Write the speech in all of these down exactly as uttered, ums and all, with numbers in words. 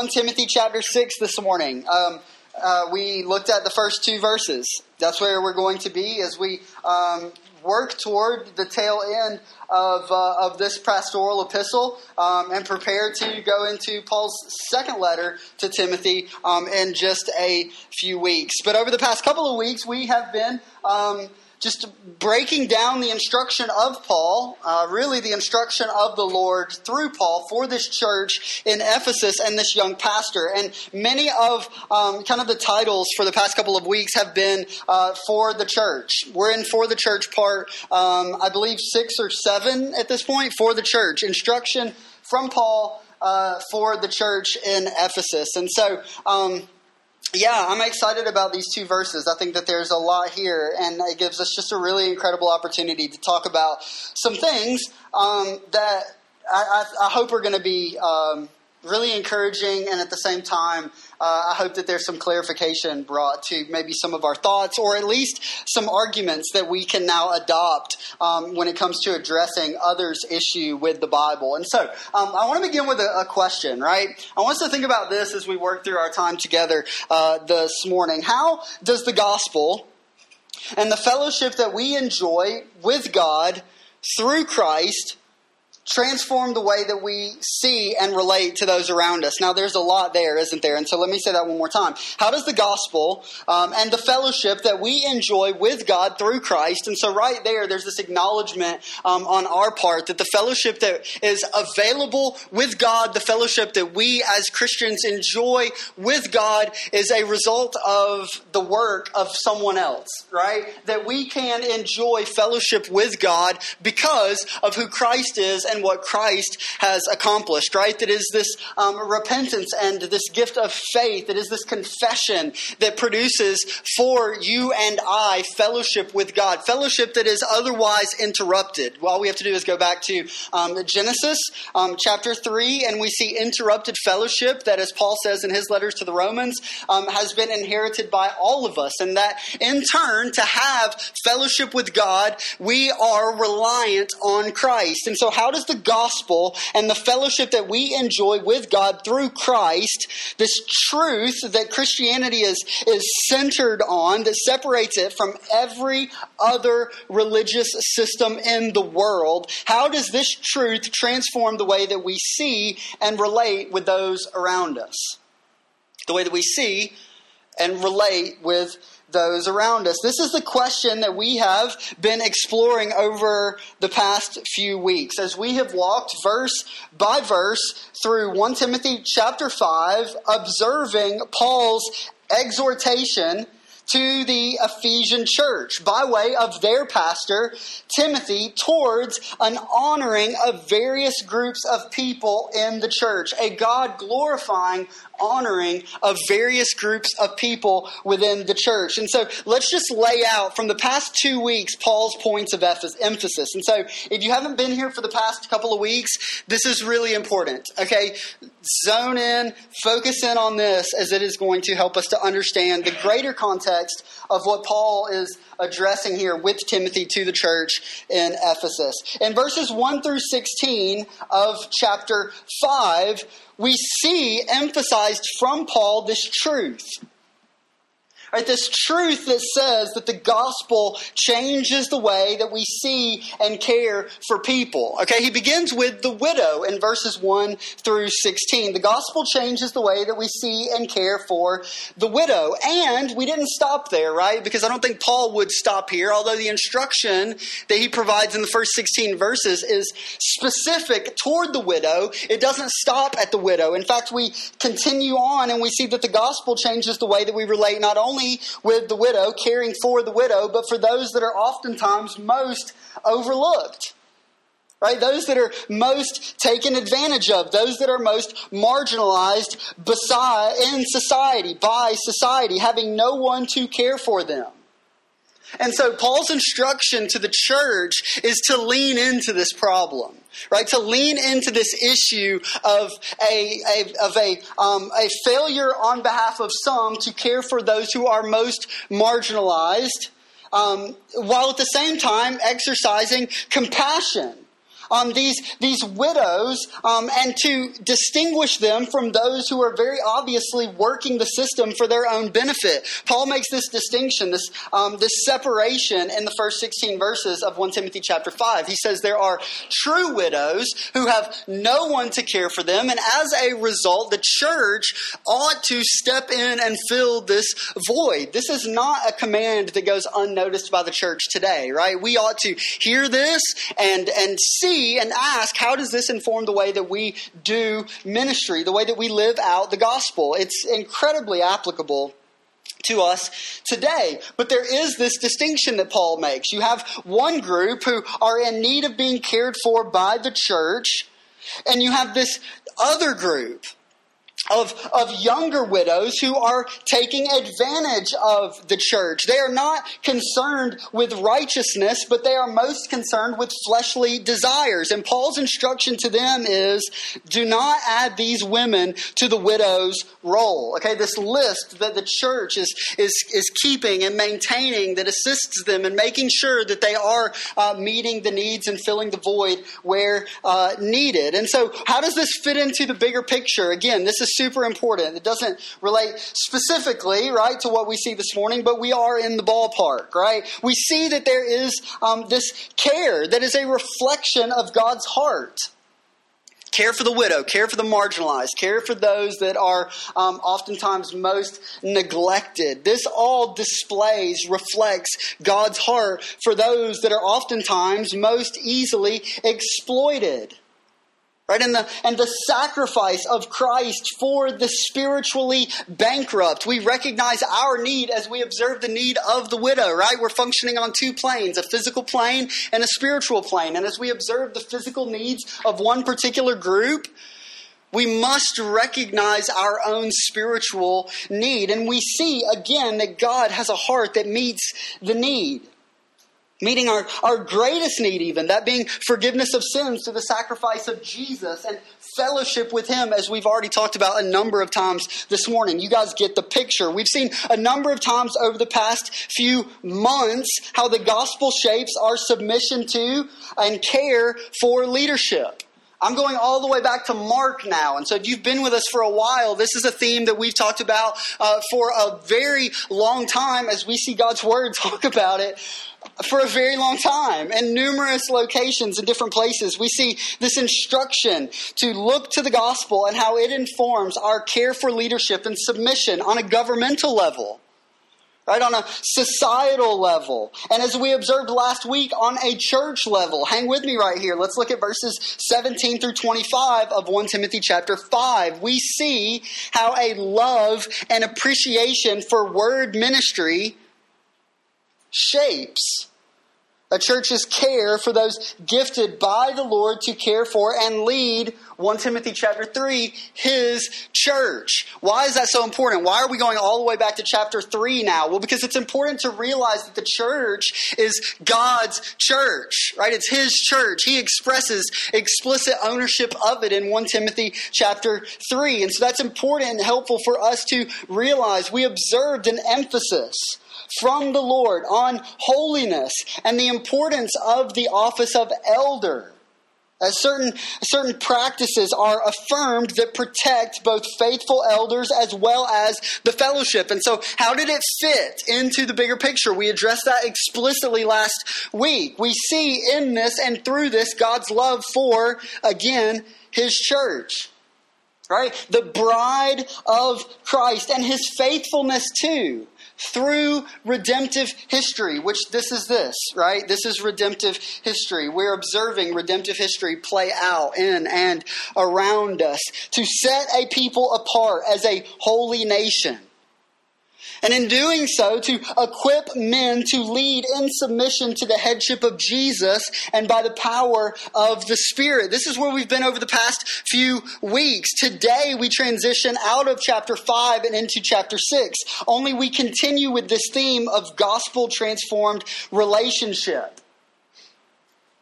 First Timothy chapter six this morning. Um, uh, we looked at the first two verses. That's where we're going to be as we um, work toward the tail end of uh, of this pastoral epistle um, and prepare to go into Paul's second letter to Timothy um, in just a few weeks. But over the past couple of weeks, we have been Um, just breaking down the instruction of Paul, uh, really the instruction of the Lord through Paul for this church in Ephesus and this young pastor. And many of um, kind of the titles for the past couple of weeks have been uh, for the church. We're in for the church part, um, I believe six or seven at this point, for the church. Instruction from Paul uh, for the church in Ephesus. And so Um, Yeah, I'm excited about these two verses. I think that there's a lot here, and it gives us just a really incredible opportunity to talk about some things um, that I, I, I hope are going to be um, really encouraging, and at the same time, uh, I hope that there's some clarification brought to maybe some of our thoughts, or at least some arguments that we can now adopt um, when it comes to addressing others' issue with the Bible. And so, um, I want to begin with a, a question, right? I want us to think about this as we work through our time together uh, this morning. How does the gospel and the fellowship that we enjoy with God through Christ transform the way that we see and relate to those around us? Now, there's a lot there, isn't there? And so let me say that one more time. How does the gospel um, and the fellowship that we enjoy with God through Christ, and so right there, there's this acknowledgement um, on our part that the fellowship that is available with God, the fellowship that we as Christians enjoy with God, is a result of the work of someone else, right? That we can enjoy fellowship with God because of who Christ is and what Christ has accomplished, right? That is this um, repentance and this gift of faith. It is this confession that produces for you and I fellowship with God, fellowship that is otherwise interrupted. All we have to do is go back to um, Genesis um, chapter three, and we see interrupted fellowship that, as Paul says in his letters to the Romans, um, has been inherited by all of us, and that in turn, to have fellowship with God, we are reliant on Christ. And so how does the gospel and the fellowship that we enjoy with God through Christ, this truth that Christianity is, is centered on, that separates it from every other religious system in the world, how does this truth transform the way that we see and relate with those around us? The way that we see and relate with those around us. This is the question that we have been exploring over the past few weeks as we have walked verse by verse through First Timothy chapter five, observing Paul's exhortation to the Ephesian church by way of their pastor, Timothy, towards an honoring of various groups of people in the church, a God-glorifying honoring of various groups of people within the church. And so let's just lay out from the past two weeks Paul's points of emphasis. And so if you haven't been here for the past couple of weeks, this is really important, okay? Zone in, focus in on this, as it is going to help us to understand the greater context of what Paul is addressing here with Timothy to the church in Ephesus. In verses one through sixteen of chapter five, we see emphasized from Paul this truth. Right, this truth that says that the gospel changes the way that we see and care for people. Okay, he begins with the widow in verses one through sixteen. The gospel changes the way that we see and care for the widow. And we didn't stop there, right? Because I don't think Paul would stop here, although the instruction that he provides in the first sixteen verses is specific toward the widow. It doesn't stop at the widow. In fact, we continue on and we see that the gospel changes the way that we relate not only with the widow, caring for the widow, but for those that are oftentimes most overlooked, right? Those that are most taken advantage of, those that are most marginalized beside, in society, by society, having no one to care for them. And so Paul's instruction to the church is to lean into this problem, right? To lean into this issue of a, a of a um, a failure on behalf of some to care for those who are most marginalized, um, while at the same time exercising compassion um, these these widows um, and to distinguish them from those who are very obviously working the system for their own benefit. Paul makes this distinction, this um, this separation in the first sixteen verses of First Timothy chapter five. He says there are true widows who have no one to care for them, and as a result, the church ought to step in and fill this void. This is not a command that goes unnoticed by the church today, right? We ought to hear this and, and see and ask, how does this inform the way that we do ministry, the way that we live out the gospel? It's incredibly applicable to us today. But there is this distinction that Paul makes. You have one group who are in need of being cared for by the church, and you have this other group Of, of younger widows who are taking advantage of the church. They are not concerned with righteousness, but they are most concerned with fleshly desires. And Paul's instruction to them is, do not add these women to the widow's roll. Okay, this list that the church is, is, is keeping and maintaining that assists them in making sure that they are uh, meeting the needs and filling the void where uh, needed. And so how does this fit into the bigger picture? Again, this is super important. It doesn't relate specifically, right, to what we see this morning, but we are in the ballpark, right? We see that there is um, this care that is a reflection of God's heart. Care for the widow, care for the marginalized, care for those that are um, oftentimes most neglected. This all displays, reflects God's heart for those that are oftentimes most easily exploited. Right? And the, and the sacrifice of Christ for the spiritually bankrupt. We recognize our need as we observe the need of the widow, right? We're functioning on two planes, a physical plane and a spiritual plane. And as we observe the physical needs of one particular group, we must recognize our own spiritual need. And we see, again, that God has a heart that meets the need. Meeting our, our greatest need even, that being forgiveness of sins through the sacrifice of Jesus and fellowship with Him, as we've already talked about a number of times this morning. You guys get the picture. We've seen a number of times over the past few months how the gospel shapes our submission to and care for leadership. I'm going all the way back to Mark now. And so if you've been with us for a while, this is a theme that we've talked about uh, for a very long time as we see God's Word talk about it. For a very long time, in numerous locations in different places, we see this instruction to look to the gospel and how it informs our care for leadership and submission on a governmental level, right, on a societal level. And as we observed last week, on a church level. Hang with me right here. Let's look at verses seventeen through twenty-five of First Timothy chapter five. We see how a love and appreciation for word ministry shapes a church's care for those gifted by the Lord to care for and lead, First Timothy chapter three, His church. Why is that so important? Why are we going all the way back to chapter three now? Well, because it's important to realize that the church is God's church, right? It's His church. He expresses explicit ownership of it in First Timothy chapter three. And so that's important and helpful for us to realize. We observed an emphasis from the Lord on holiness and the importance of the office of elder, as certain, certain practices are affirmed that protect both faithful elders as well as the fellowship. And so how did it fit into the bigger picture? We addressed that explicitly last week. We see in this and through this God's love for, again, His church, right? The bride of Christ and His faithfulness too. Through redemptive history, which this is this, right? This is redemptive history. We're observing redemptive history play out in and around us to set a people apart as a holy nation. And in doing so, to equip men to lead in submission to the headship of Jesus and by the power of the Spirit. This is where we've been over the past few weeks. Today, we transition out of chapter five and into chapter six. Only we continue with this theme of gospel-transformed relationship.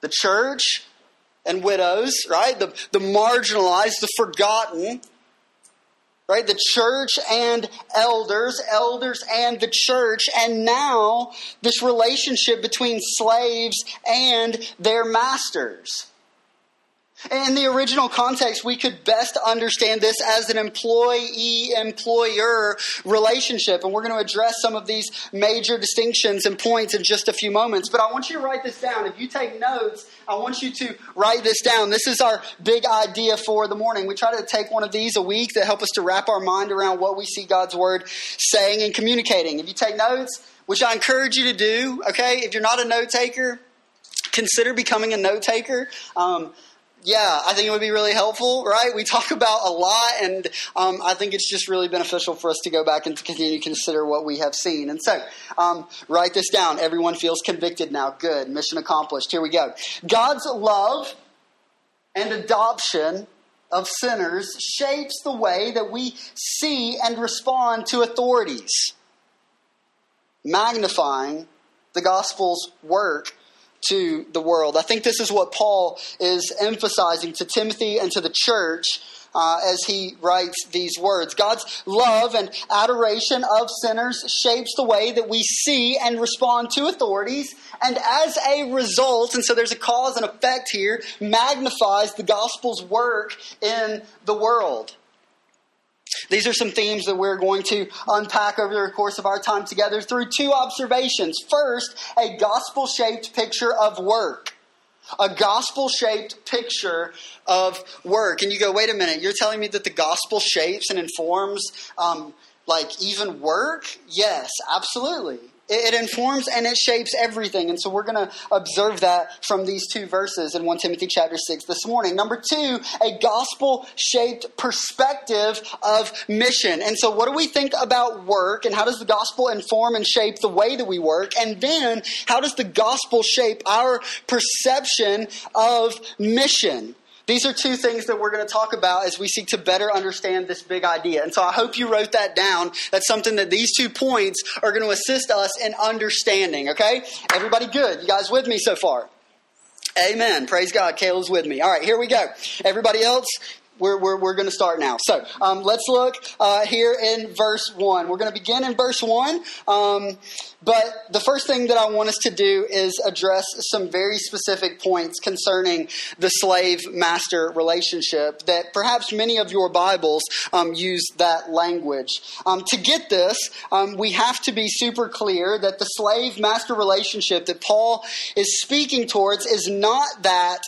The church and widows, right? The, the marginalized, the forgotten, right? The church and elders, elders and the church, and now this relationship between slaves and their masters. In the original context, we could best understand this as an employee-employer relationship. And we're going to address some of these major distinctions and points in just a few moments. But I want you to write this down. If you take notes, I want you to write this down. This is our big idea for the morning. We try to take one of these a week that help us to wrap our mind around what we see God's Word saying and communicating. If you take notes, which I encourage you to do, okay? If you're not a note-taker, consider becoming a note-taker. Um... Yeah, I think it would be really helpful, right? We talk about a lot, and um, I think it's just really beneficial for us to go back and to continue to consider what we have seen. And so, um, write this down. Everyone feels convicted now. Good. Mission accomplished. Here we go. God's love and adoption of sinners shapes the way that we see and respond to authorities, magnifying the gospel's work to the world. I think this is what Paul is emphasizing to Timothy and to the church uh, as he writes these words. God's love and adoration of sinners shapes the way that we see and respond to authorities, and as a result, and so there's a cause and effect here, magnifies the gospel's work in the world. These are some themes that we're going to unpack over the course of our time together through two observations. First, a gospel-shaped picture of work. A gospel-shaped picture of work. And you go, wait a minute, you're telling me that the gospel shapes and informs um, like even work? Yes, absolutely. It informs and it shapes everything. And so we're going to observe that from these two verses in First Timothy chapter six this morning. Number two, a gospel-shaped perspective of mission. And so what do we think about work, and how does the gospel inform and shape the way that we work? And then how does the gospel shape our perception of mission? These are two things that we're going to talk about as we seek to better understand this big idea. And so I hope you wrote that down. That's something that these two points are going to assist us in understanding, okay? Everybody good? You guys with me so far? Amen. Praise God. Caleb's with me. All right, here we go. Everybody else, we're, we're, we're going to start now. So um, let's look uh, here in verse one. We're going to begin in verse one. Um, but the first thing that I want us to do is address some very specific points concerning the slave-master relationship that perhaps many of your Bibles um, use that language. Um, to get this, um, we have to be super clear that the slave-master relationship that Paul is speaking towards is not that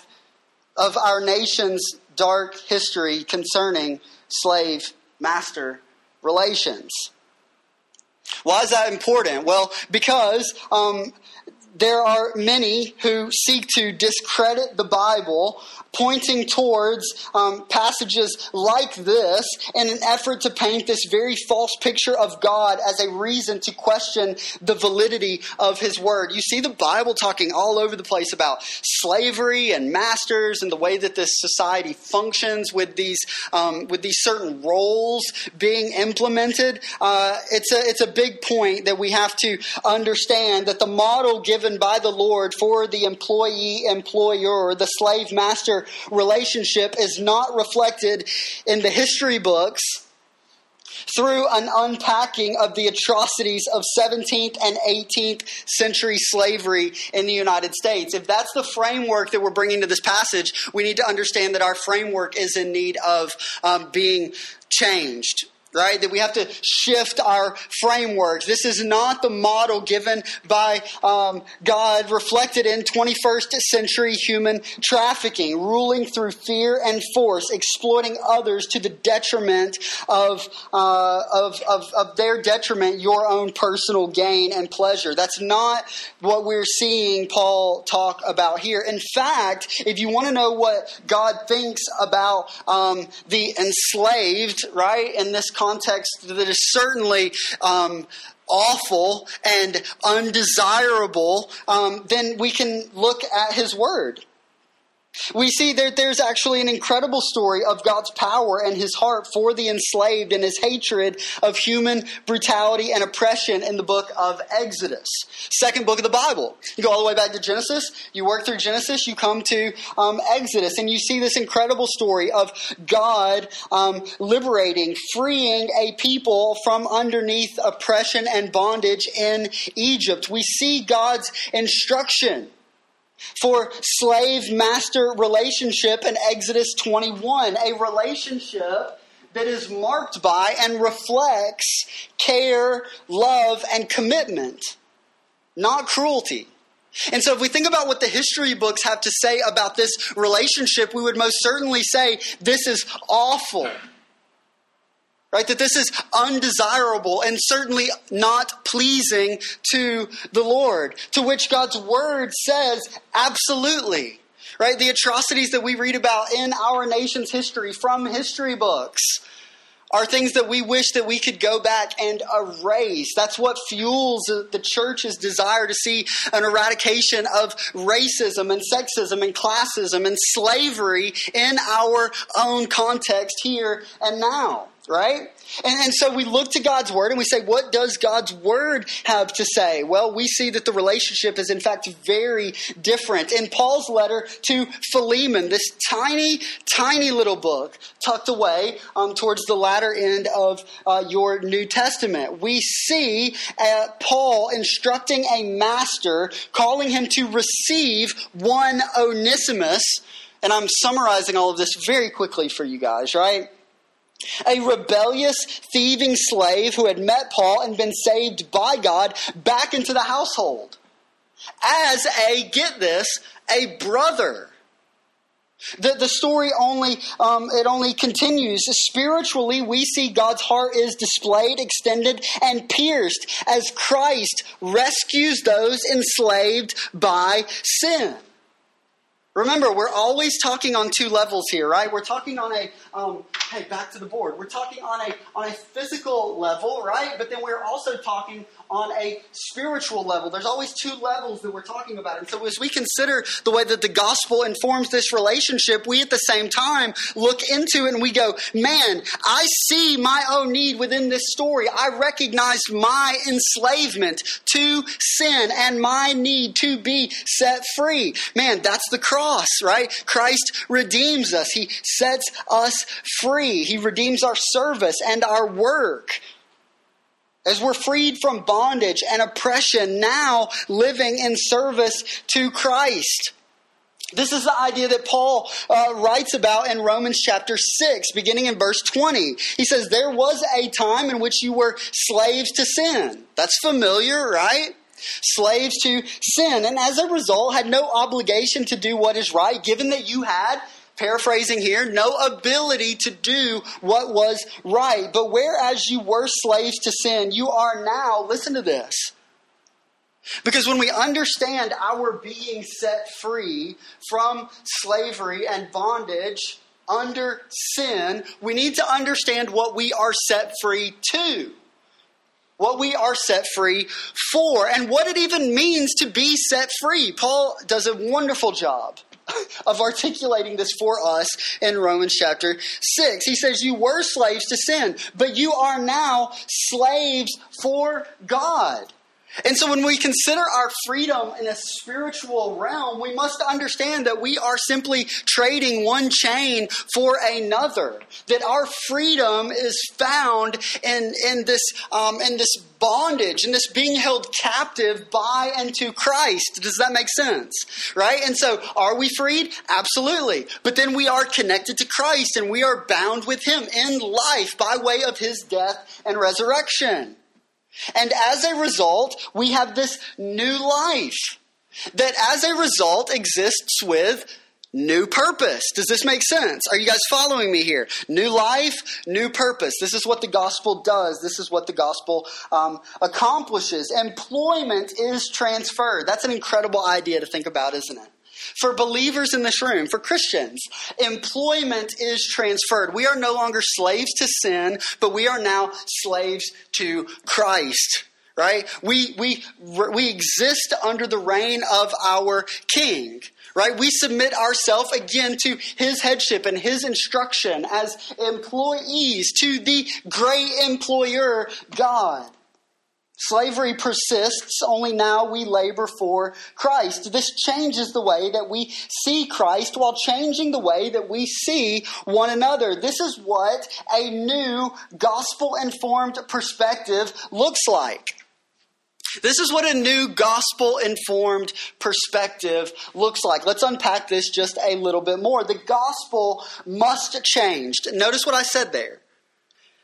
of our nation's dark history concerning slave-master relations. Why is that important? Well, because um, there are many who seek to discredit the Bible, pointing towards um, passages like this in an effort to paint this very false picture of God as a reason to question the validity of His Word. You see the Bible talking all over the place about slavery and masters and the way that this society functions with these um, with these certain roles being implemented. Uh, it's a, it's a big point that we have to understand that the model given by the Lord for the employee-employer, the slave-master relationship is not reflected in the history books through an unpacking of the atrocities of seventeenth and eighteenth century slavery in the United States. If that's the framework that we're bringing to this passage, we need to understand that our framework is in need of um, being changed. Right? That we have to shift our frameworks. This is not the model given by um, God reflected in twenty-first century human trafficking, ruling through fear and force, exploiting others to the detriment of, uh, of, of, of their detriment, your own personal gain and pleasure. That's not what we're seeing Paul talk about here. In fact, if you want to know what God thinks about um, the enslaved, right, in this context that is certainly um, awful and undesirable, um, then we can look at His Word. We see that there's actually an incredible story of God's power and His heart for the enslaved and His hatred of human brutality and oppression in the book of Exodus, second book of the Bible. You go all the way back to Genesis, you work through Genesis, you come to um, Exodus, and you see this incredible story of God um, liberating, freeing a people from underneath oppression and bondage in Egypt. We see God's instruction For slave-master relationship in Exodus twenty-one, a relationship that is marked by and reflects care, love, and commitment, not cruelty. And so if we think about what the history books have to say about this relationship, we would most certainly say this is awful, right? That this is undesirable and certainly not pleasing to the Lord, to which God's word says absolutely. Right? The atrocities that we read about in our nation's history from history books are things that we wish that we could go back and erase. That's what fuels the church's desire to see an eradication of racism and sexism and classism and slavery in our own context here and now. Right? And, and so we look to God's word and we say, what does God's word have to say? Well, we see that the relationship is in fact very different. In Paul's letter to Philemon, this tiny, tiny little book tucked away um, towards the latter end of uh, your New Testament, we see uh, Paul instructing a master, calling him to receive one Onesimus. And I'm summarizing all of this very quickly for you guys, right? A rebellious, thieving slave who had met Paul and been saved by God back into the household. As a, get this, a brother. The, the story only, um, it only continues. Spiritually, we see God's heart is displayed, extended, and pierced as Christ rescues those enslaved by sin. Remember, we're always talking on two levels here, right? We're talking on a, um, hey, back to the board. We're talking on a on a physical level, right? But then we're also talking on a spiritual level. There's always two levels that we're talking about. And so as we consider the way that the gospel informs this relationship, we at the same time look into it and we go, man, I see my own need within this story. I recognize my enslavement to sin and my need to be set free. Man, that's the cross. Right? Christ redeems us. He sets us free. He redeems our service and our work. As we're freed from bondage and oppression, now living in service to Christ. This is the idea that Paul uh, writes about in Romans chapter six, beginning in verse twenty. He says, there was a time in which you were slaves to sin. That's familiar, right? Slaves to sin, and as a result had no obligation to do what is right, given that you had, paraphrasing here, no ability to do what was right. But whereas you were slaves to sin, you are now, listen to this, because when we understand our being set free from slavery and bondage under sin, we need to understand what we are set free to. What we are set free for, and what it even means to be set free. Paul does a wonderful job of articulating this for us in Romans chapter six. He says, you were slaves to sin, but you are now slaves for God. And so when we consider our freedom in a spiritual realm, we must understand that we are simply trading one chain for another. That our freedom is found in, in this um, in this bondage, in this being held captive by and to Christ. Does that make sense? Right? And so are we freed? Absolutely. But then we are connected to Christ and we are bound with him in life by way of his death and resurrection. And as a result, we have this new life that as a result exists with new purpose. Does this make sense? Are you guys following me here? New life, new purpose. This is what the gospel does. This is what the gospel um, accomplishes. Employment is transferred. That's an incredible idea to think about, isn't it? For believers in this room, for Christians, employment is transferred. We are no longer slaves to sin, but we are now slaves to Christ, right? We we we exist under the reign of our King, right? We submit ourselves again to his headship and his instruction as employees to the great employer God. Slavery persists, only now we labor for Christ. This changes the way that we see Christ while changing the way that we see one another. This is what a new gospel-informed perspective looks like. This is what a new gospel-informed perspective looks like. Let's unpack this just a little bit more. The gospel must change. Notice what I said there.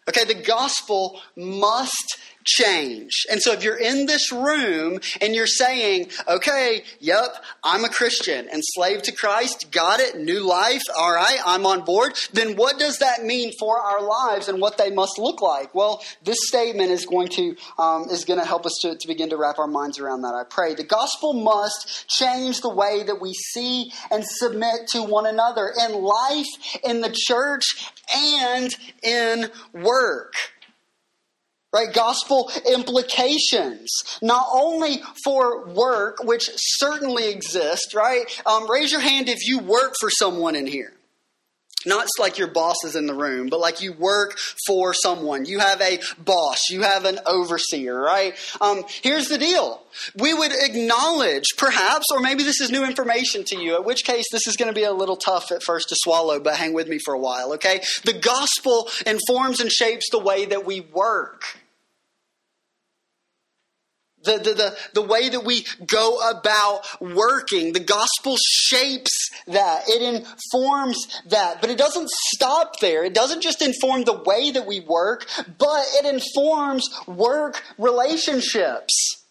Okay, the gospel must change. And so if you're in this room and you're saying, okay, yep, I'm a Christian, enslaved to Christ, got it, new life, all right, I'm on board, then what does that mean for our lives and what they must look like? Well, this statement is going to um, is going to help us to, to begin to wrap our minds around that, I pray. The gospel must change the way that we see and submit to one another in life, in the church, and in work. Right? Gospel implications, not only for work, which certainly exist, right? Um, raise your hand if you work for someone in here. Not like your boss is in the room, but like you work for someone. You have a boss. You have an overseer, right? Um, here's the deal. We would acknowledge, perhaps, or maybe this is new information to you, at which case this is going to be a little tough at first to swallow, but hang with me for a while, okay? The gospel informs and shapes the way that we work. The, the, the, the way that we go about working, the gospel shapes that. It informs that. But it doesn't stop there. It doesn't just inform the way that we work, but it informs work relationships.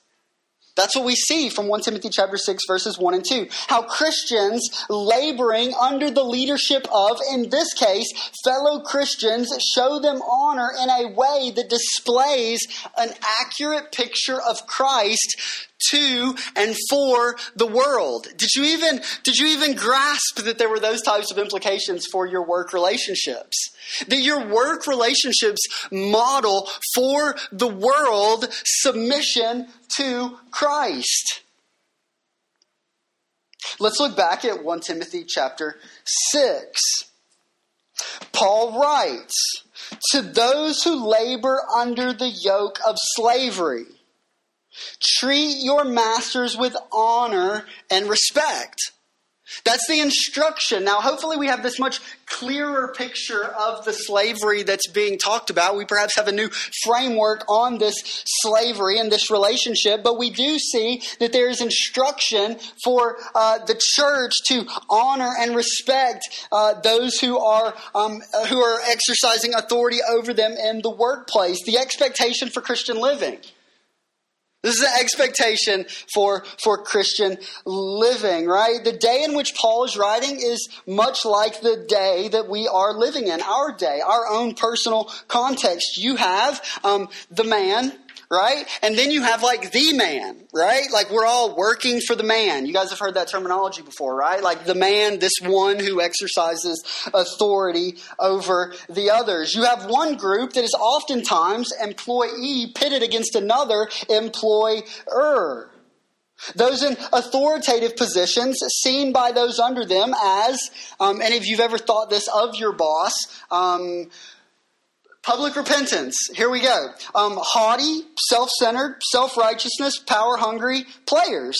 That's what we see from First Timothy chapter six, verses one and two. How Christians laboring under the leadership of, in this case, fellow Christians, show them honor in a way that displays an accurate picture of Christ to and for the world. Did you even, did you even grasp that there were those types of implications for your work relationships? That your work relationships model for the world submission to Christ. Let's look back at First Timothy chapter six. Paul writes, "To those who labor under the yoke of slavery, treat your masters with honor and respect." That's the instruction. Now, hopefully we have this much clearer picture of the slavery that's being talked about. We perhaps have a new framework on this slavery and this relationship, but we do see that there is instruction for uh, the church to honor and respect uh, those who are um, who are exercising authority over them in the workplace. The expectation for Christian living. This is an expectation for, for Christian living, right? The day in which Paul is writing is much like the day that we are living in, our day, our own personal context. You have um, the man, right? And then you have like the man, right? Like we're all working for the man. You guys have heard that terminology before, right? Like the man, this one who exercises authority over the others. You have one group that is oftentimes employee pitted against another employer. Those in authoritative positions seen by those under them as, um, and if you've ever thought this of your boss, um, public repentance. Here we go. Um, haughty, self-centered, self-righteousness, power-hungry players.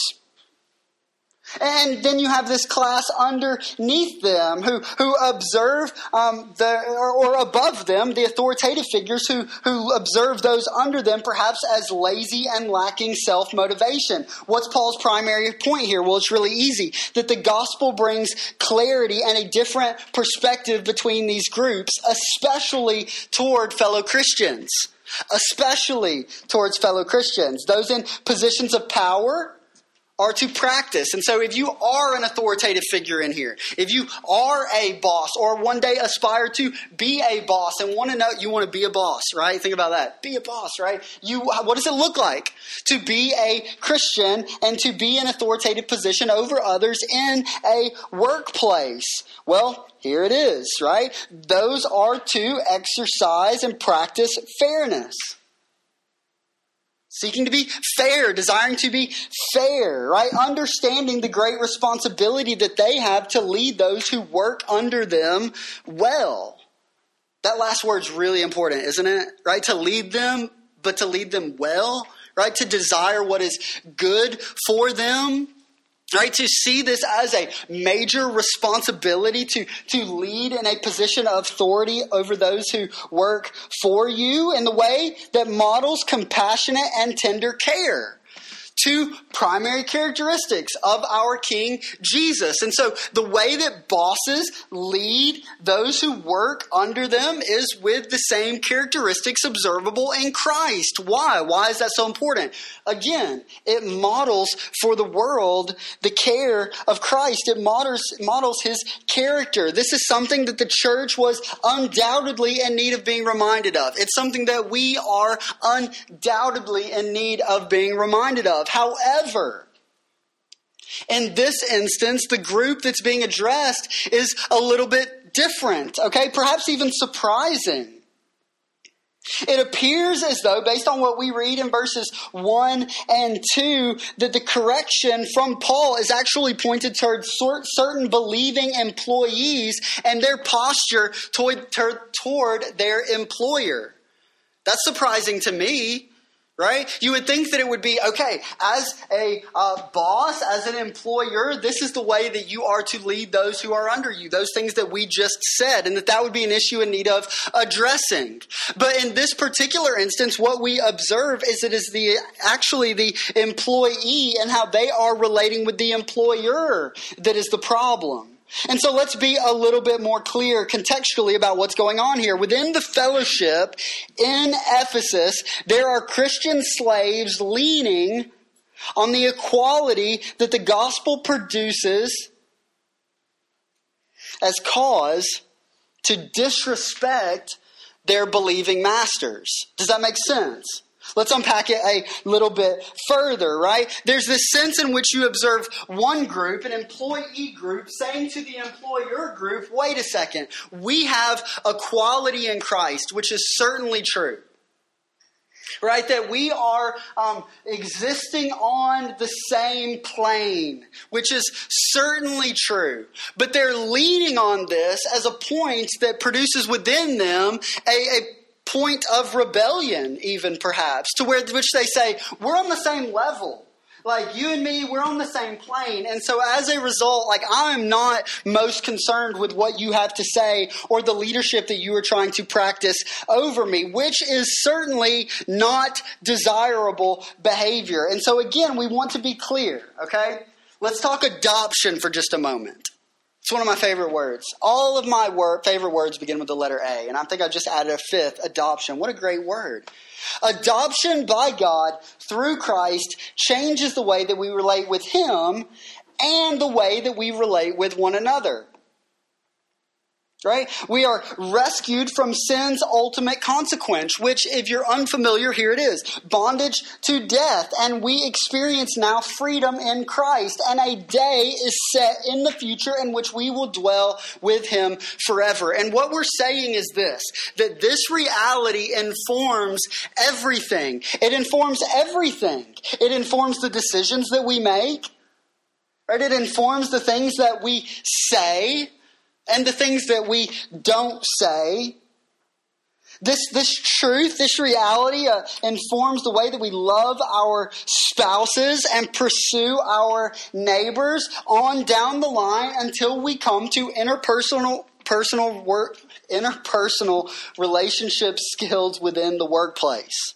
And then you have this class underneath them who, who observe um, the or, or above them, the authoritative figures who, who observe those under them perhaps as lazy and lacking self-motivation. What's Paul's primary point here? Well, it's really easy, that the gospel brings clarity and a different perspective between these groups, especially toward fellow Christians, especially towards fellow Christians. Those in positions of power are to practice. And so if you are an authoritative figure in here, if you are a boss or one day aspire to be a boss and want to know you want to be a boss, right? Think about that. Be a boss, right? You, what does it look like to be a Christian and to be in an authoritative position over others in a workplace? Well, here it is, right? Those are to exercise and practice fairness. Seeking to be fair, desiring to be fair, right? Understanding the great responsibility that they have to lead those who work under them well. That last word's really important, isn't it? Right? To lead them, but to lead them well, right? To desire what is good for them. Right, to see this as a major responsibility to, to lead in a position of authority over those who work for you in the way that models compassionate and tender care two primary characteristics of our King Jesus. And so the way that bosses lead those who work under them is with the same characteristics observable in Christ. Why? Why is that so important? Again, it models for the world the care of Christ. It models, models his character. This is something that the church was undoubtedly in need of being reminded of. It's something that we are undoubtedly in need of being reminded of. However, in this instance, the group that's being addressed is a little bit different, okay? Perhaps even surprising. It appears as though, based on what we read in verses one and two, that the correction from Paul is actually pointed towards certain believing employees and their posture toward, toward their employer. That's surprising to me, right? You would think that it would be, okay, as a uh, boss, as an employer, this is the way that you are to lead those who are under you, those things that we just said, and that that would be an issue in need of addressing. But in this particular instance, what we observe is it is the actually the employee and how they are relating with the employer that is the problem. And so let's be a little bit more clear contextually about what's going on here. Within the fellowship in Ephesus, there are Christian slaves leaning on the equality that the gospel produces as cause to disrespect their believing masters. Does that make sense? Let's unpack it a little bit further, right? There's this sense in which you observe one group, an employee group, saying to the employer group, wait a second, we have equality in Christ, which is certainly true. Right? That we are um, existing on the same plane, which is certainly true. But they're leading on this as a point that produces within them a... a point of rebellion, even perhaps, to where which they say, we're on the same level. Like, you and me, we're on the same plane. And so as a result, like, I'm not most concerned with what you have to say or the leadership that you are trying to practice over me, which is certainly not desirable behavior. And so again, we want to be clear, okay? Let's talk adoption for just a moment. It's one of my favorite words. All of my word, favorite words begin with the letter A, and I think I've just added a fifth, adoption. What a great word. Adoption by God through Christ changes the way that we relate with Him and the way that we relate with one another. Right? We are rescued from sin's ultimate consequence, which, if you're unfamiliar, here it is, bondage to death. And we experience now freedom in Christ. And a day is set in the future in which we will dwell with Him forever. And what we're saying is this, that this reality informs everything. It informs everything. It informs the decisions that we make. Right? It informs the things that we say. And the things that we don't say, this, this truth, this reality uh, informs the way that we love our spouses and pursue our neighbors on down the line until we come to interpersonal personal work, interpersonal relationship skills within the workplace.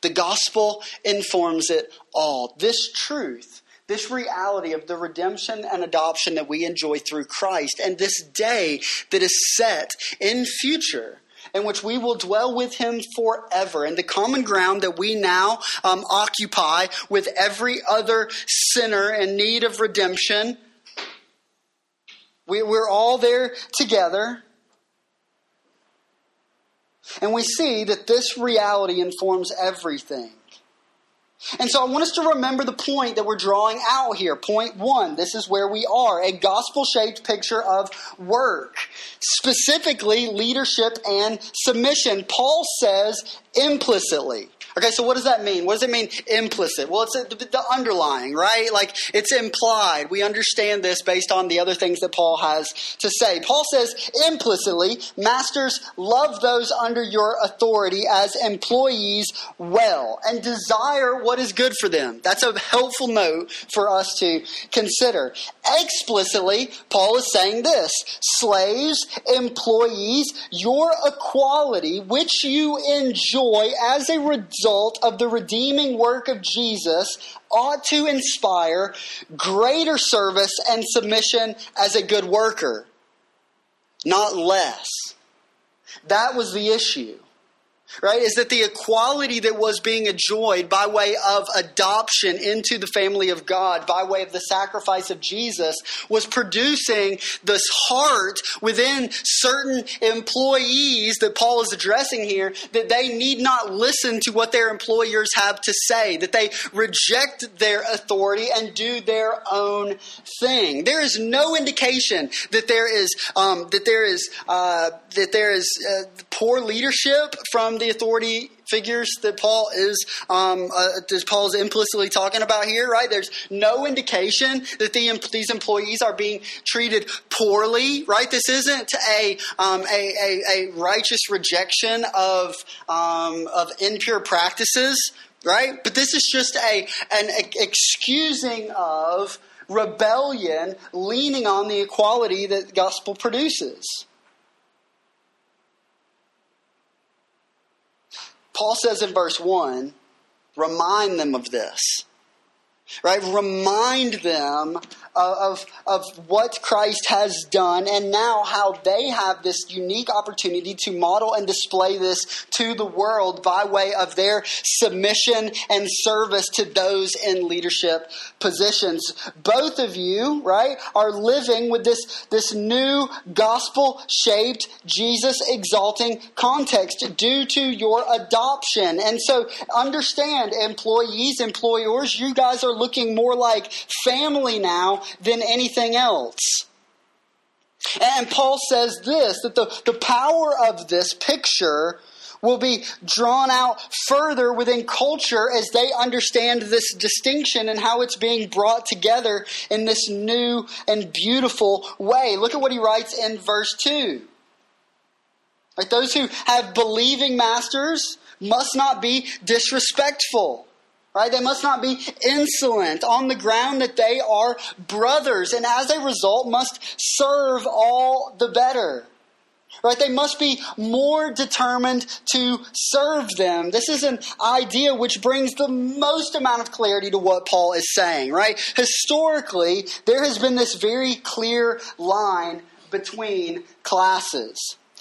The gospel informs it all. This truth. This reality of the redemption and adoption that we enjoy through Christ and this day that is set in future in which we will dwell with Him forever. And the common ground that we now um, occupy with every other sinner in need of redemption, we, we're all there together. And we see that this reality informs everything. And so I want us to remember the point that we're drawing out here. Point one, this is where we are, a gospel-shaped picture of work, specifically leadership and submission. Paul says implicitly. Okay, so what does that mean? What does it mean implicit? Well, it's the underlying, right? Like, it's implied. We understand this based on the other things that Paul has to say. Paul says implicitly, masters, love those under your authority as employees well and desire what is good for them. That's a helpful note for us to consider. Explicitly, Paul is saying this, slaves, employees, your equality, which you enjoy as a result result of the redeeming work of Jesus ought to inspire greater service and submission as a good worker, not less. That was the issue, right? Is that the equality that was being enjoyed by way of adoption into the family of God, by way of the sacrifice of Jesus, was producing this heart within certain employees that Paul is addressing here, that they need not listen to what their employers have to say, that they reject their authority and do their own thing. There is no indication that there is um, that there is uh, that there is uh, poor leadership from the authority figures that Paul is um, uh, that Paul's implicitly talking about here, right? There's no indication that the, these employees are being treated poorly, right? This isn't a um, a, a, a righteous rejection of um, of impure practices, right? But this is just a an excusing of rebellion, leaning on the equality that the gospel produces. Paul says in verse one, remind them of this, right? Remind them of, of what Christ has done and now how they have this unique opportunity to model and display this to the world by way of their submission and service to those in leadership positions. Both of you, right, are living with this, this new gospel-shaped, Jesus-exalting context due to your adoption. And so understand, employees, employers, you guys are looking more like family now than anything else. And Paul says this, that the, the power of this picture will be drawn out further within culture as they understand this distinction and how it's being brought together in this new and beautiful way. Look at what he writes in verse two. Like, those who have believing masters must not be disrespectful. Right? They must not be insolent on the ground that they are brothers, and as a result must serve all the better. Right? They must be more determined to serve them. This is an idea which brings the most amount of clarity to what Paul is saying. Right? Historically, there has been this very clear line between classes.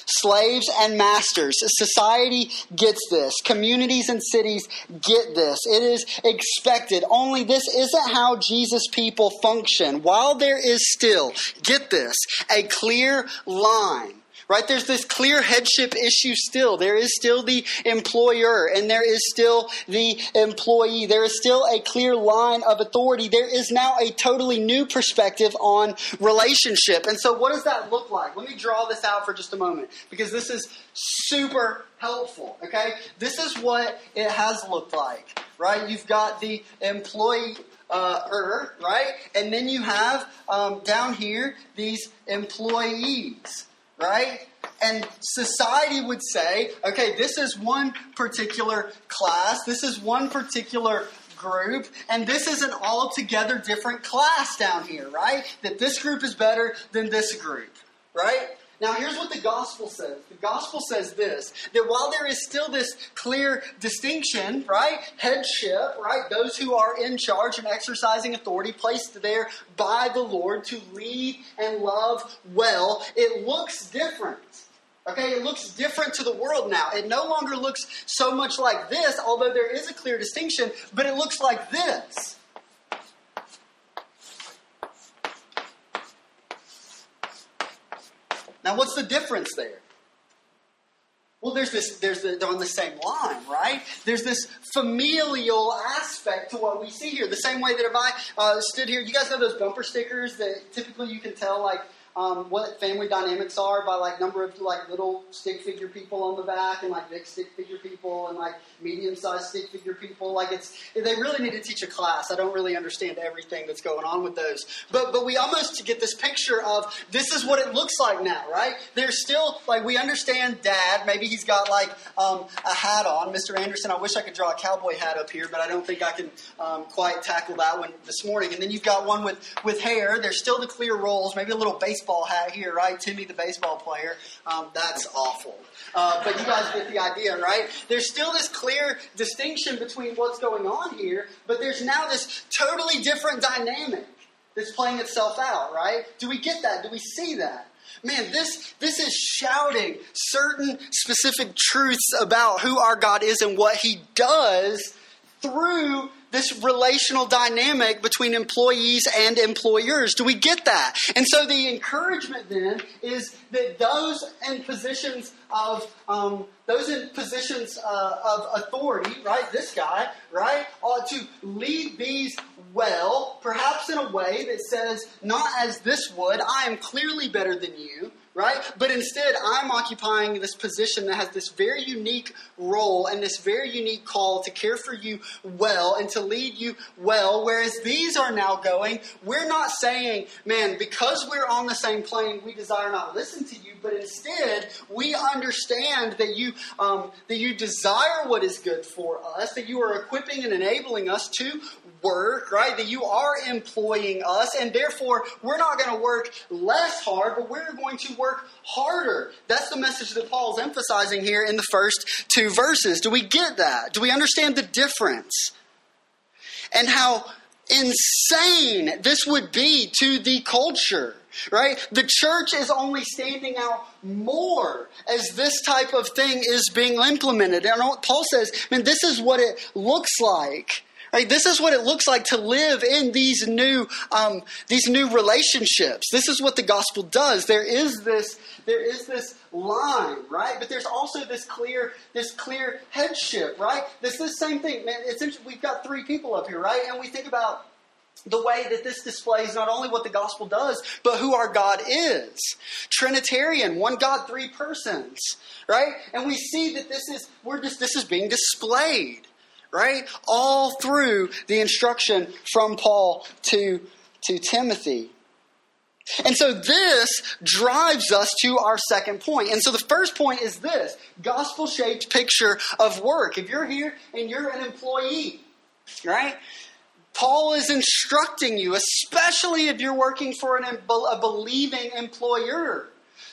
Slaves and masters. Society gets this. Communities and cities get this. It is expected. Only this isn't how Jesus' people function. While there is still, get this, a clear line, right? There's this clear headship issue still. There is still the employer and there is still the employee. There is still a clear line of authority. There is now a totally new perspective on relationship. And so what does that look like? Let me draw this out for just a moment because this is super helpful, okay? This is what it has looked like, right? You've got the employee, uh, er, right? And then you have um, down here these employees, right? And society would say, okay, this is one particular class, this is one particular group, and this is an altogether different class down here, right? That this group is better than this group, right? Now, here's what the gospel says. The gospel says this, that while there is still this clear distinction, right, headship, right, those who are in charge and exercising authority placed there by the Lord to lead and love well, it looks different. Okay, it looks different to the world now. It no longer looks so much like this, although there is a clear distinction, but it looks like this. Now, what's the difference there? Well, there's this, there's the, they're on the same line, right? There's this familial aspect to what we see here. The same way that if I uh, stood here, you guys know those bumper stickers that typically you can tell, like, um, what family dynamics are by, like, number of, like, little stick figure people on the back and, like, big stick figure people and, like, medium-sized stick figure people. Like, it's, they really need to teach a class. I don't really understand everything that's going on with those. But but we almost get this picture of this is what it looks like now, right? There's still, like, we understand dad. Maybe he's got, like, um, a hat on. Mister Anderson, I wish I could draw a cowboy hat up here, but I don't think I can um, quite tackle that one this morning. And then you've got one with, with hair. There's still the clear rolls, maybe a little baseball baseball hat here, right? Timmy, the baseball player. Um, that's awful. Uh, but you guys get the idea, right? There's still this clear distinction between what's going on here, but there's now this totally different dynamic that's playing itself out, right? Do we get that? Do we see that? Man, this this is shouting certain specific truths about who our God is and what He does through this relational dynamic between employees and employers. Do we get that? And so the encouragement then is that those in positions of um, those in positions uh, of authority, right? This guy, right, ought to lead these well, perhaps in a way that says, not as this would, I am clearly better than you, right? But instead, I'm occupying this position that has this very unique role and this very unique call to care for you well and to lead you well. Whereas these are now going, we're not saying, man, because we're on the same plane, we desire not listen to you. But instead, we understand that you um, that you desire what is good for us, that you are equipping and enabling us to work, right? That you are employing us, and therefore, we're not going to work less hard, but we're going to work harder. That's the message that Paul's emphasizing here in the first two verses. Do we get that? Do we understand the difference? And how insane this would be to the culture, right? The church is only standing out more as this type of thing is being implemented. And Paul says, man, this is what it looks like. Right? This is what it looks like to live in these new um, these new relationships. This is what the gospel does. There is this there is this line, right? But there's also this clear this clear headship, right? This this same thing, man. It's we've got three people up here, right? And we think about the way that this displays not only what the gospel does, but who our God is. Trinitarian, one God, three persons, right? And we see that this is we're just this is being displayed. Right? All through the instruction from Paul to, to Timothy. And so this drives us to our second point. And so the first point is this, gospel-shaped picture of work. If you're here and you're an employee, right? Paul is instructing you, especially if you're working for an, a believing employer,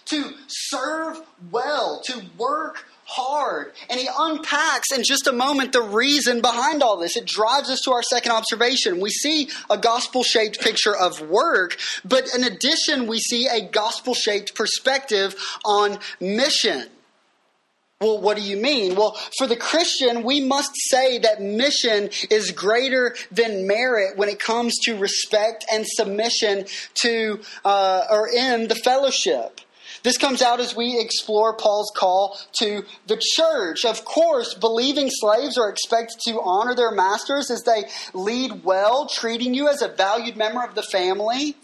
to serve well, to work hard. And he unpacks in just a moment the reason behind all this. It drives us to our second observation. We see a gospel-shaped picture of work, but in addition, we see a gospel-shaped perspective on mission. Well, what do you mean? Well, for the Christian, we must say that mission is greater than merit when it comes to respect and submission to uh, or in the fellowship. This comes out as we explore Paul's call to the church. Of course, believing slaves are expected to honor their masters as they lead well, treating you as a valued member of the family.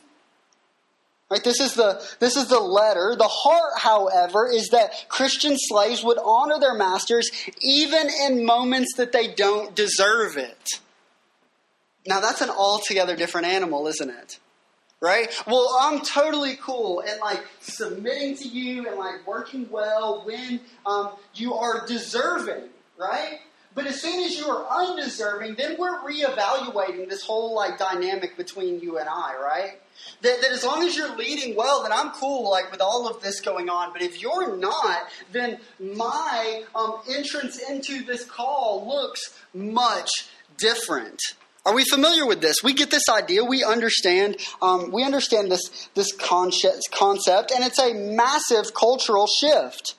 Right? This is the, this is the letter. The heart, however, is that Christian slaves would honor their masters even in moments that they don't deserve it. Now, that's an altogether different animal, isn't it? Right? Well, I'm totally cool and like submitting to you and like working well when um, you are deserving, right? But as soon as you are undeserving, then we're reevaluating this whole like dynamic between you and I, right? That, that as long as you're leading well, then I'm cool like with all of this going on. But if you're not, then my um, entrance into this call looks much different. Are we familiar with this? We get this idea. We understand. Um, we understand this this concept, concept, and it's a massive cultural shift.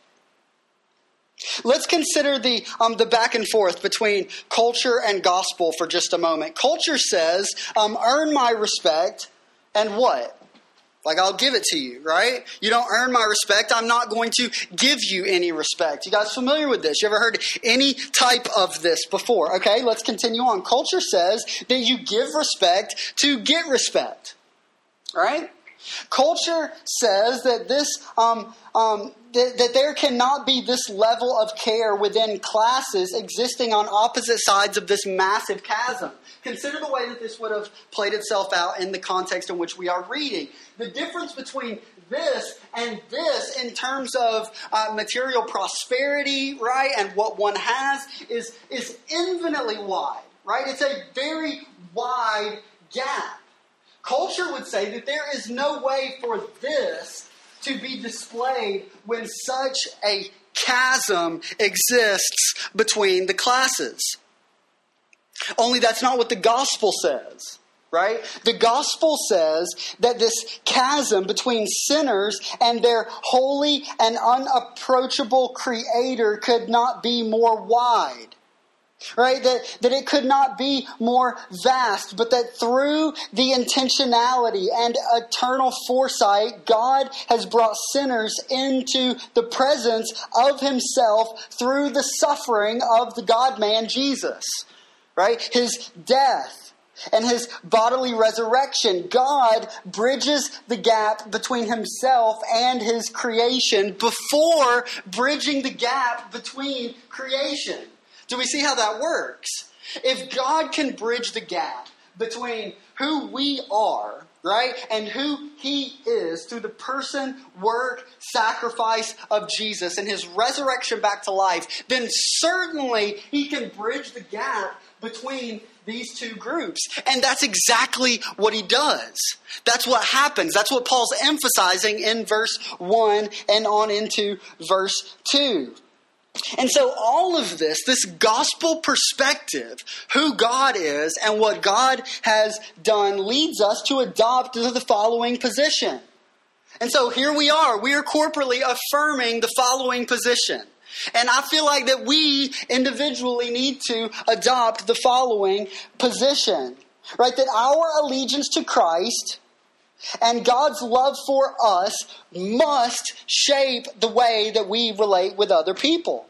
Let's consider the um, the back and forth between culture and gospel for just a moment. Culture says, um, "Earn my respect," and what? Like, I'll give it to you, right? You don't earn my respect. I'm not going to give you any respect. You guys familiar with this? You ever heard any type of this before? Okay, let's continue on. Culture says that you give respect to get respect, right? Culture says that this um, um, th- that there cannot be this level of care within classes existing on opposite sides of this massive chasm. Consider the way that this would have played itself out in the context in which we are reading. The difference between this and this in terms of uh, material prosperity, right, and what one has is, is infinitely wide, right? It's a very wide gap. Culture would say that there is no way for this to be displayed when such a chasm exists between the classes. Only that's not what the gospel says, right? The gospel says that this chasm between sinners and their holy and unapproachable Creator could not be more wide. Right? That, that it could not be more vast, but that through the intentionality and eternal foresight, God has brought sinners into the presence of Himself through the suffering of the God-man Jesus. Right? His death and His bodily resurrection. God bridges the gap between Himself and His creation before bridging the gap between creation. Do we see how that works? If God can bridge the gap between who we are, right, and who He is through the person, work, sacrifice of Jesus and His resurrection back to life, then certainly He can bridge the gap between these two groups. And that's exactly what He does. That's what happens. That's what Paul's emphasizing in verse one and on into verse two. And so all of this, this gospel perspective, who God is and what God has done, leads us to adopt the following position. And so here we are. We are corporately affirming the following position. And I feel like that we individually need to adopt the following position, right? That our allegiance to Christ and God's love for us must shape the way that we relate with other people.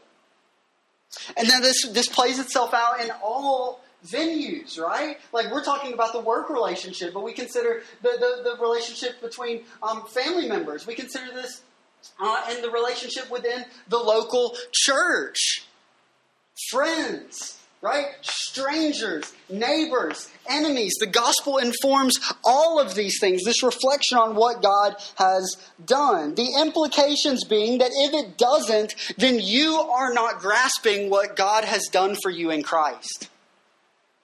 And then this, this plays itself out in all venues, right? Like we're talking about the work relationship, but we consider the, the, the relationship between um, family members. We consider this uh, in the relationship within the local church. Friends. Right? Strangers, neighbors, enemies. The gospel informs all of these things, this reflection on what God has done. The implications being that if it doesn't, then you are not grasping what God has done for you in Christ.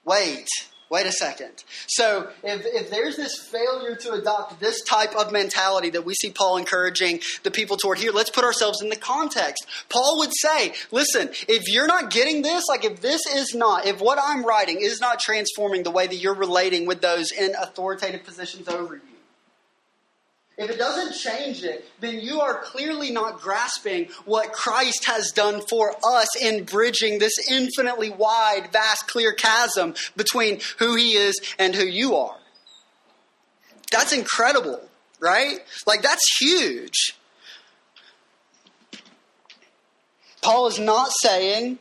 Wait, wait a second. So if, if there's this failure to adopt this type of mentality that we see Paul encouraging the people toward here, let's put ourselves in the context. Paul would say, listen, if you're not getting this, like if this is not, if what I'm writing is not transforming the way that you're relating with those in authoritative positions over you, if it doesn't change it, then you are clearly not grasping what Christ has done for us in bridging this infinitely wide, vast, clear chasm between who He is and who you are. That's incredible, right? Like, that's huge. Paul is not saying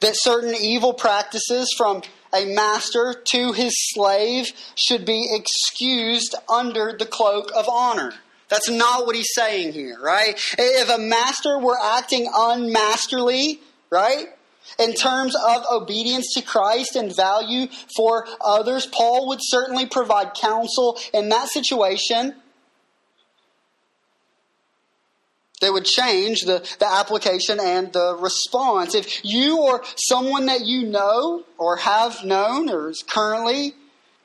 that certain evil practices from a master to his slave should be excused under the cloak of honor. That's not what he's saying here, right? If a master were acting unmasterly, right, in terms of obedience to Christ and value for others, Paul would certainly provide counsel in that situation. They would change the, the application and the response. If you or someone that you know or have known or is currently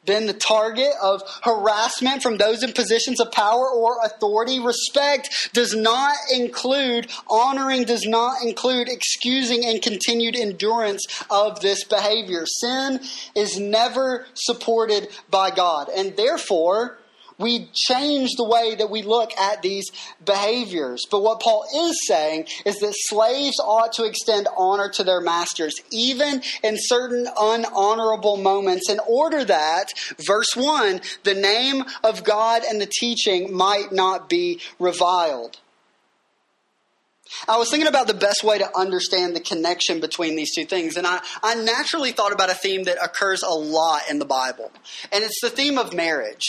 been the target of harassment from those in positions of power or authority, respect does not include, honoring does not include excusing and continued endurance of this behavior. Sin is never supported by God, and therefore we change the way that we look at these behaviors. But what Paul is saying is that slaves ought to extend honor to their masters, even in certain unhonorable moments, in order that, verse one, the name of God and the teaching might not be reviled. I was thinking about the best way to understand the connection between these two things, and I, I naturally thought about a theme that occurs a lot in the Bible, and it's the theme of marriage.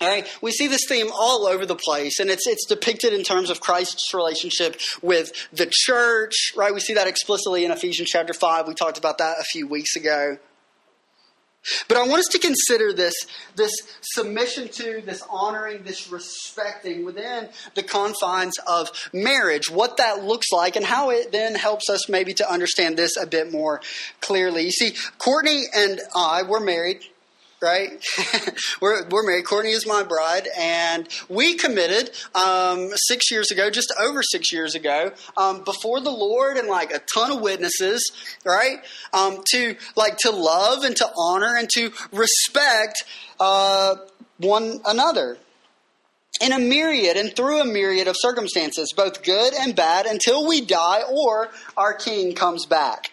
All right, we see this theme all over the place, and it's it's depicted in terms of Christ's relationship with the church, right? We see that explicitly in Ephesians chapter five. We talked about that a few weeks ago. But I want us to consider this, this submission to, this honoring, this respecting within the confines of marriage, what that looks like and how it then helps us maybe to understand this a bit more clearly. You see, Courtney and I were married right? we're, we're married. Courtney is my bride, and we committed um, six years ago, just over six years ago, um, before the Lord and like a ton of witnesses, right? Um, to like to love and to honor and to respect uh, one another. In a myriad and through a myriad of circumstances, both good and bad, until we die or our King comes back.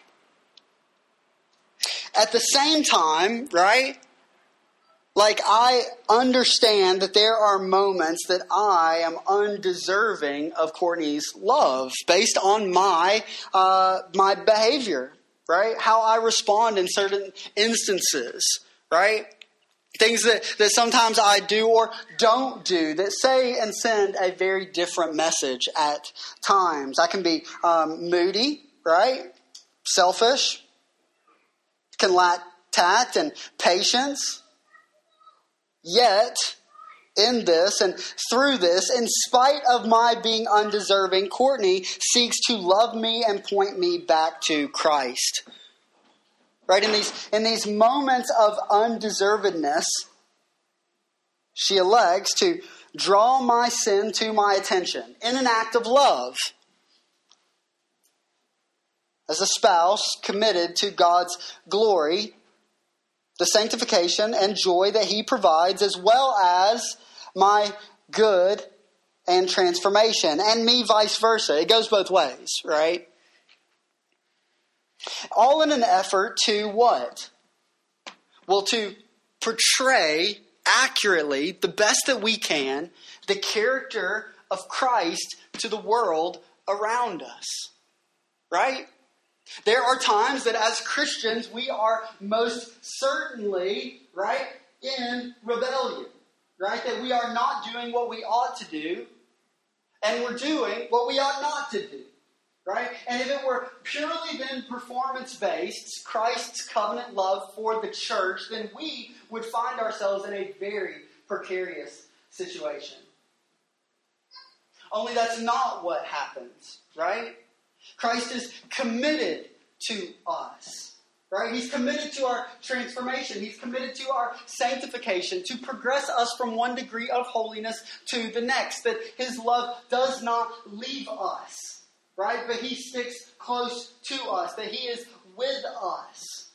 At the same time, right, like I understand that there are moments that I am undeserving of Courtney's love based on my uh, my behavior, right? How I respond in certain instances, right? Things that, that sometimes I do or don't do that say and send a very different message at times. I can be um, moody, right? Selfish. Can lack tact and patience. Yet, in this and through this, in spite of my being undeserving, Courtney seeks to love me and point me back to Christ. Right, in these in these moments of undeservedness, she elects to draw my sin to my attention in an act of love. As a spouse committed to God's glory, the sanctification and joy that He provides, as well as my good and transformation, and me vice versa. It goes both ways, right? All in an effort to what? Well, to portray accurately, the best that we can, the character of Christ to the world around us. Right? There are times that as Christians, we are most certainly, right, in rebellion. Right? That we are not doing what we ought to do, and we're doing what we ought not to do. Right? And if it were purely then performance-based, Christ's covenant love for the church, then we would find ourselves in a very precarious situation. Only that's not what happens, right? Christ is committed to us, right? He's committed to our transformation. He's committed to our sanctification, to progress us from one degree of holiness to the next, that His love does not leave us. Right? But He sticks close to us, that He is with us.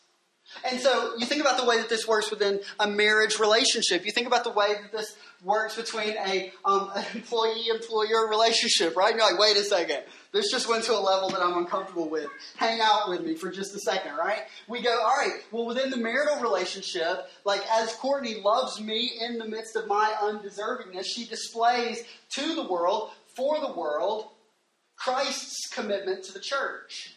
And so you think about the way that this works within a marriage relationship. You think about the way that this works between a, um, an employee-employer relationship, right? And you're like, wait a second. This just went to a level that I'm uncomfortable with. Hang out with me for just a second, right? We go, all right, well, within the marital relationship, like as Courtney loves me in the midst of my undeservingness, she displays to the world, for the world, Christ's commitment to the church.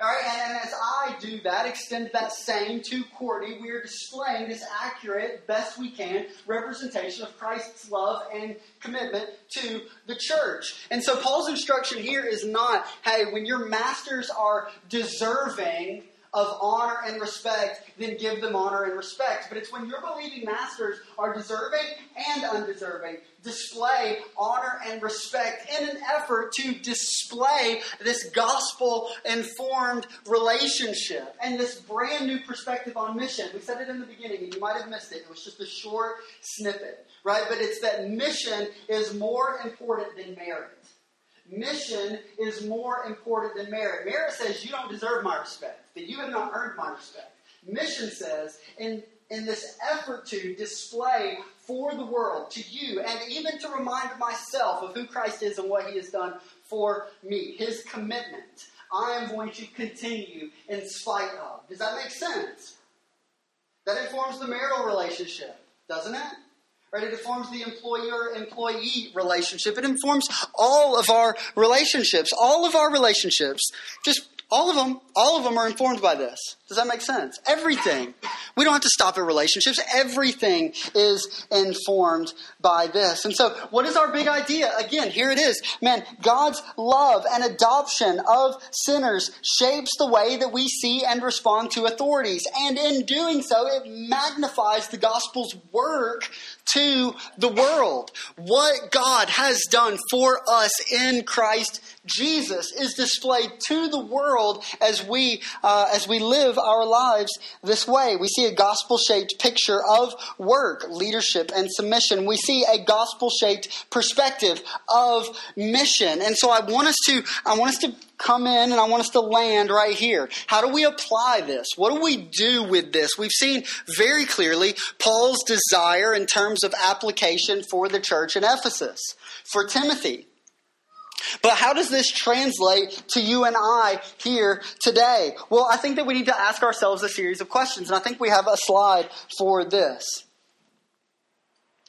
All right, and, and as I do that, extend that same to Courtney, we are displaying this accurate, best we can, representation of Christ's love and commitment to the church. And so Paul's instruction here is not, hey, when your masters are deserving of honor and respect, then give them honor and respect. But it's when your believing masters are deserving and undeserving, display honor and respect in an effort to display this gospel-informed relationship and this brand new perspective on mission. We said it in the beginning, and you might have missed it. It was just a short snippet, right? But it's that mission is more important than merit. Mission is more important than merit. Merit says you don't deserve my respect, that you have not earned my respect. Mission says, in, in this effort to display for the world, to you, and even to remind myself of who Christ is and what He has done for me, His commitment, I am going to continue in spite of. Does that make sense? That informs the marital relationship, doesn't it? Right, it informs the employer-employee relationship. It informs all of our relationships. All of our relationships. Just all of them. All of them are informed by this. Does that make sense? Everything. We don't have to stop at relationships. Everything is informed by this. And so what is our big idea? Again, here it is. Man, God's love and adoption of sinners shapes the way that we see and respond to authorities. And in doing so, it magnifies the gospel's work to the world. What God has done for us in Christ Jesus is displayed to the world world as we uh, as we live our lives this way. We see a gospel-shaped picture of work, leadership, and submission. We see a gospel-shaped perspective of mission. And so I want us to I want us to come in, and I want us to land right here. How do we apply this? What do we do with this? We've seen very clearly Paul's desire in terms of application for the church in Ephesus, for Timothy. But how does this translate to you and I here today? Well, I think that we need to ask ourselves a series of questions, and I think we have a slide for this.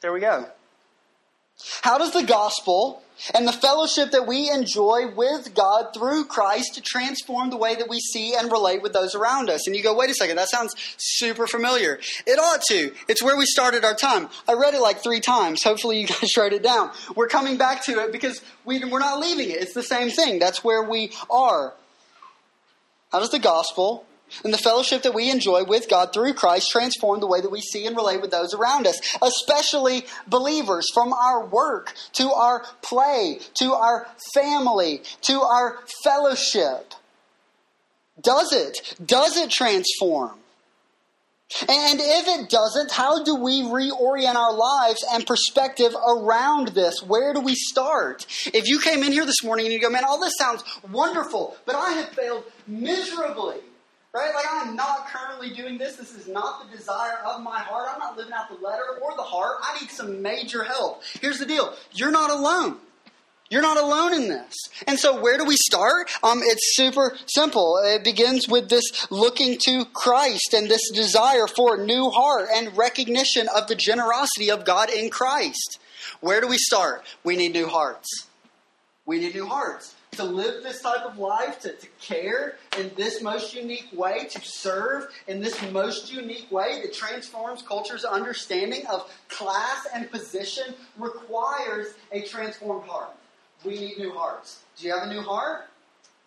There we go. How does the gospel and the fellowship that we enjoy with God through Christ to transform the way that we see and relate with those around us? And you go, wait a second, that sounds super familiar. It ought to. It's where we started our time. I read it like three times. Hopefully you guys wrote it down. We're coming back to it because we, we're not leaving it. It's the same thing. That's where we are. How does the gospel and the fellowship that we enjoy with God through Christ transform the way that we see and relate with those around us, especially believers, from our work to our play, to our family, to our fellowship? Does it? Does it transform? And if it doesn't, how do we reorient our lives and perspective around this? Where do we start? If you came in here this morning and you go, man, all this sounds wonderful, but I have failed miserably. Right? Like, I'm not currently doing this. This is not the desire of my heart. I'm not living out the letter or the heart. I need some major help. Here's the deal. You're not alone. You're not alone in this. And so where do we start? Um, it's super simple. It begins with this looking to Christ and this desire for a new heart and recognition of the generosity of God in Christ. Where do we start? We need new hearts. We need new hearts. To live this type of life, to, to care in this most unique way, to serve in this most unique way that transforms culture's understanding of class and position, requires a transformed heart. We need new hearts. Do you have a new heart?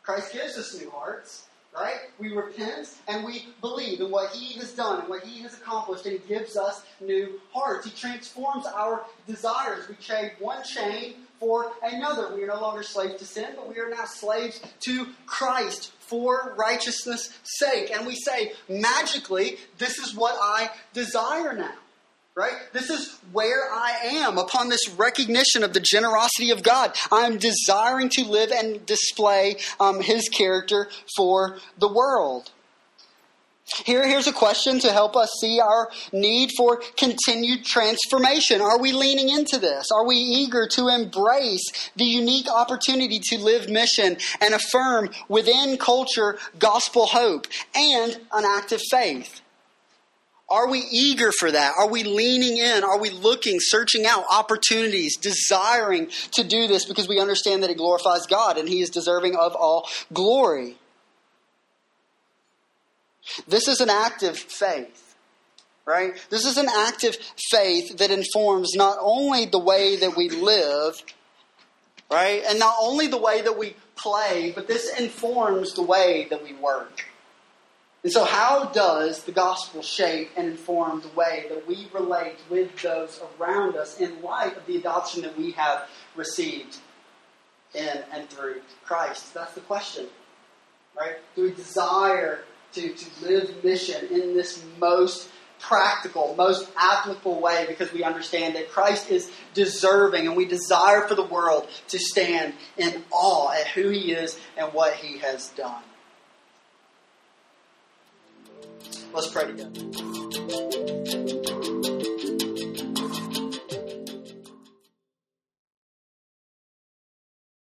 Christ gives us new hearts, right? We repent and we believe in what He has done and what He has accomplished, and He gives us new hearts. He transforms our desires. We trade one chain for another. We are no longer slaves to sin, but we are now slaves to Christ for righteousness' sake. And we say, magically, this is what I desire now, right? This is where I am. Upon this recognition of the generosity of God, I'm desiring to live and display um, His character for the world. Here, here's a question to help us see our need for continued transformation. Are we leaning into this? Are we eager to embrace the unique opportunity to live mission and affirm within culture gospel hope and an active faith? Are we eager for that? Are we leaning in? Are we looking, searching out opportunities, desiring to do this because we understand that it glorifies God and He is deserving of all glory? This is an active faith, right? This is an active faith that informs not only the way that we live, right? And not only the way that we play, but this informs the way that we work. And so how does the gospel shape and inform the way that we relate with those around us in light of the adoption that we have received in and through Christ? That's the question, right? Do we desire To, to live mission in this most practical, most applicable way because we understand that Christ is deserving and we desire for the world to stand in awe at who He is and what He has done? Let's pray together.